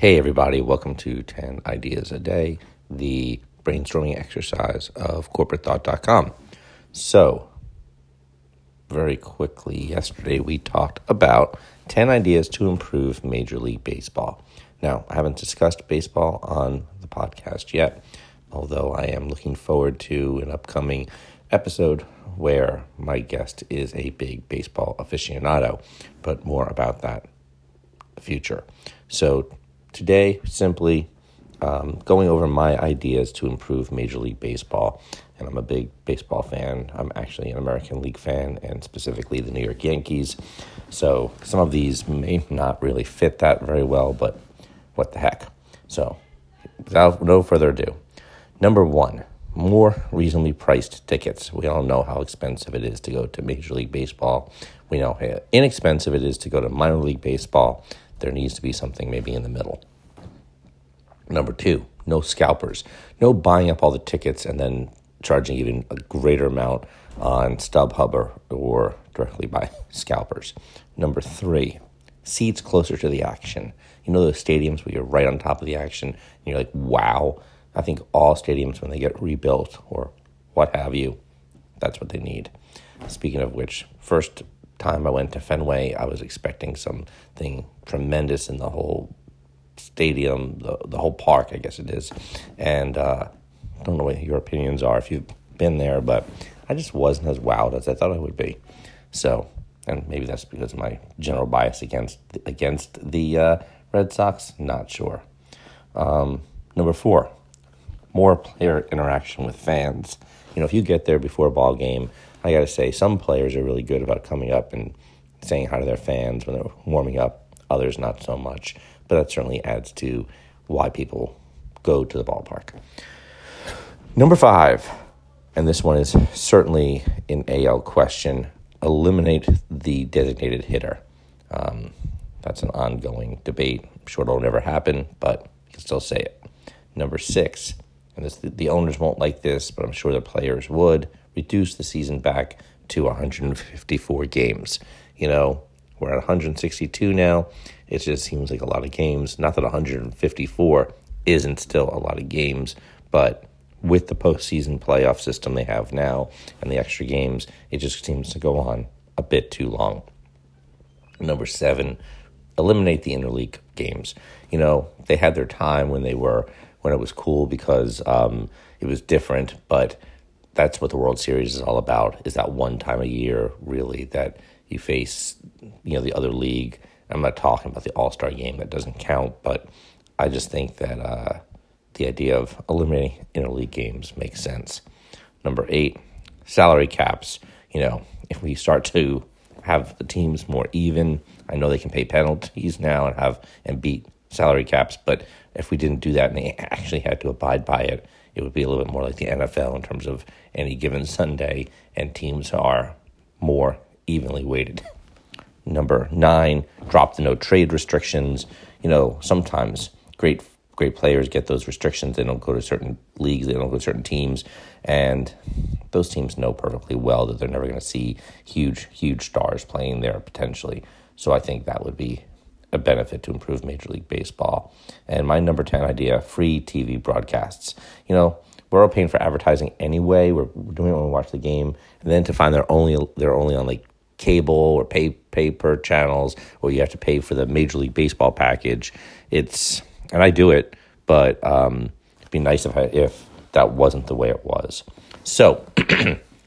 Hey everybody, welcome to 10 Ideas a Day, the brainstorming exercise of CorporateThought.com. So, very quickly, yesterday we talked about 10 ideas to improve Major League Baseball. Now, I haven't discussed baseball on the podcast yet, although I am looking forward to an upcoming episode where my guest is a big baseball aficionado, but more about that in the future. So, today, simply going over my ideas to improve Major League Baseball. And I'm a big baseball fan. I'm actually an American League fan, and specifically the New York Yankees. So some of these may not really fit that very well, but what the heck. So without no further ado, number one, more reasonably priced tickets. We all know how expensive it is to go to Major League Baseball. We know how inexpensive it is to go to Minor League Baseball. There needs to be something maybe in the middle. Number two, no scalpers. No buying up all the tickets and then charging even a greater amount on StubHub or directly by scalpers. Number three, seats closer to the action. You know those stadiums where you're right on top of the action and you're like, wow. I think all stadiums when they get rebuilt or what have you, that's what they need. Speaking of which, first time I went to Fenway, I was expecting something tremendous in the whole stadium, the whole park, I guess it is. And I don't know what your opinions are if you've been there, but I just wasn't as wowed as I thought I would be. So, and maybe that's because of my general bias against the Red Sox. Not sure. Number four, more player interaction with fans. You know, if you get there before a ball game, I got to say, some players are really good about coming up and saying hi to their fans when they're warming up. Others, not so much. But that certainly adds to why people go to the ballpark. Number five, and this one is certainly an AL question, eliminate the designated hitter. That's an ongoing debate. I'm sure it'll never happen, but you can still say it. Number six, and this, the owners won't like this, but I'm sure the players would, reduce the season back to 154 games. You know, we're at 162 now. It just seems like a lot of games. Not that 154 isn't still a lot of games, but with the postseason playoff system they have now and the extra games, it just seems to go on a bit too long. Number seven, eliminate the interleague games. You know, they had their time when it was cool because it was different, but that's what the World Series is all about, is that one time a year, really, that you face, you know, the other league. I'm not talking about the All-Star game. That doesn't count, but I just think that the idea of eliminating interleague games makes sense. Number eight, salary caps. You know, if we start to have the teams more even, I know they can pay penalties now and beat salary caps, but if we didn't do that and they actually had to abide by it, it would be a little bit more like the NFL in terms of any given Sunday, and teams are more evenly weighted. Number nine, drop the no-trade restrictions. You know, sometimes great players get those restrictions. They don't go to certain leagues. They don't go to certain teams. And those teams know perfectly well that they're never going to see huge stars playing there potentially. So I think that would be a benefit to improve Major League Baseball. And my number 10 idea, free TV broadcasts. You know, we're all paying for advertising anyway. We're doing it when we watch the game. And then to find they're only on like cable or pay per channels, or you have to pay for the Major League Baseball package. And I do it, but it'd be nice if that wasn't the way it was. So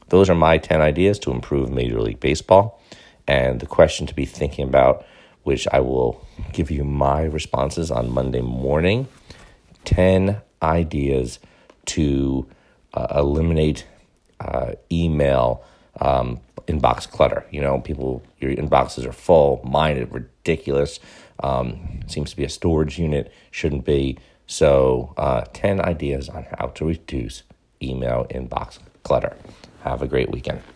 those are my 10 ideas to improve Major League Baseball. And the question to be thinking about, which I will give you my responses on Monday morning, 10 ideas to eliminate email inbox clutter. You know, people, your inboxes are full. Mine is ridiculous. Seems to be a storage unit. Shouldn't be. So 10 ideas on how to reduce email inbox clutter. Have a great weekend.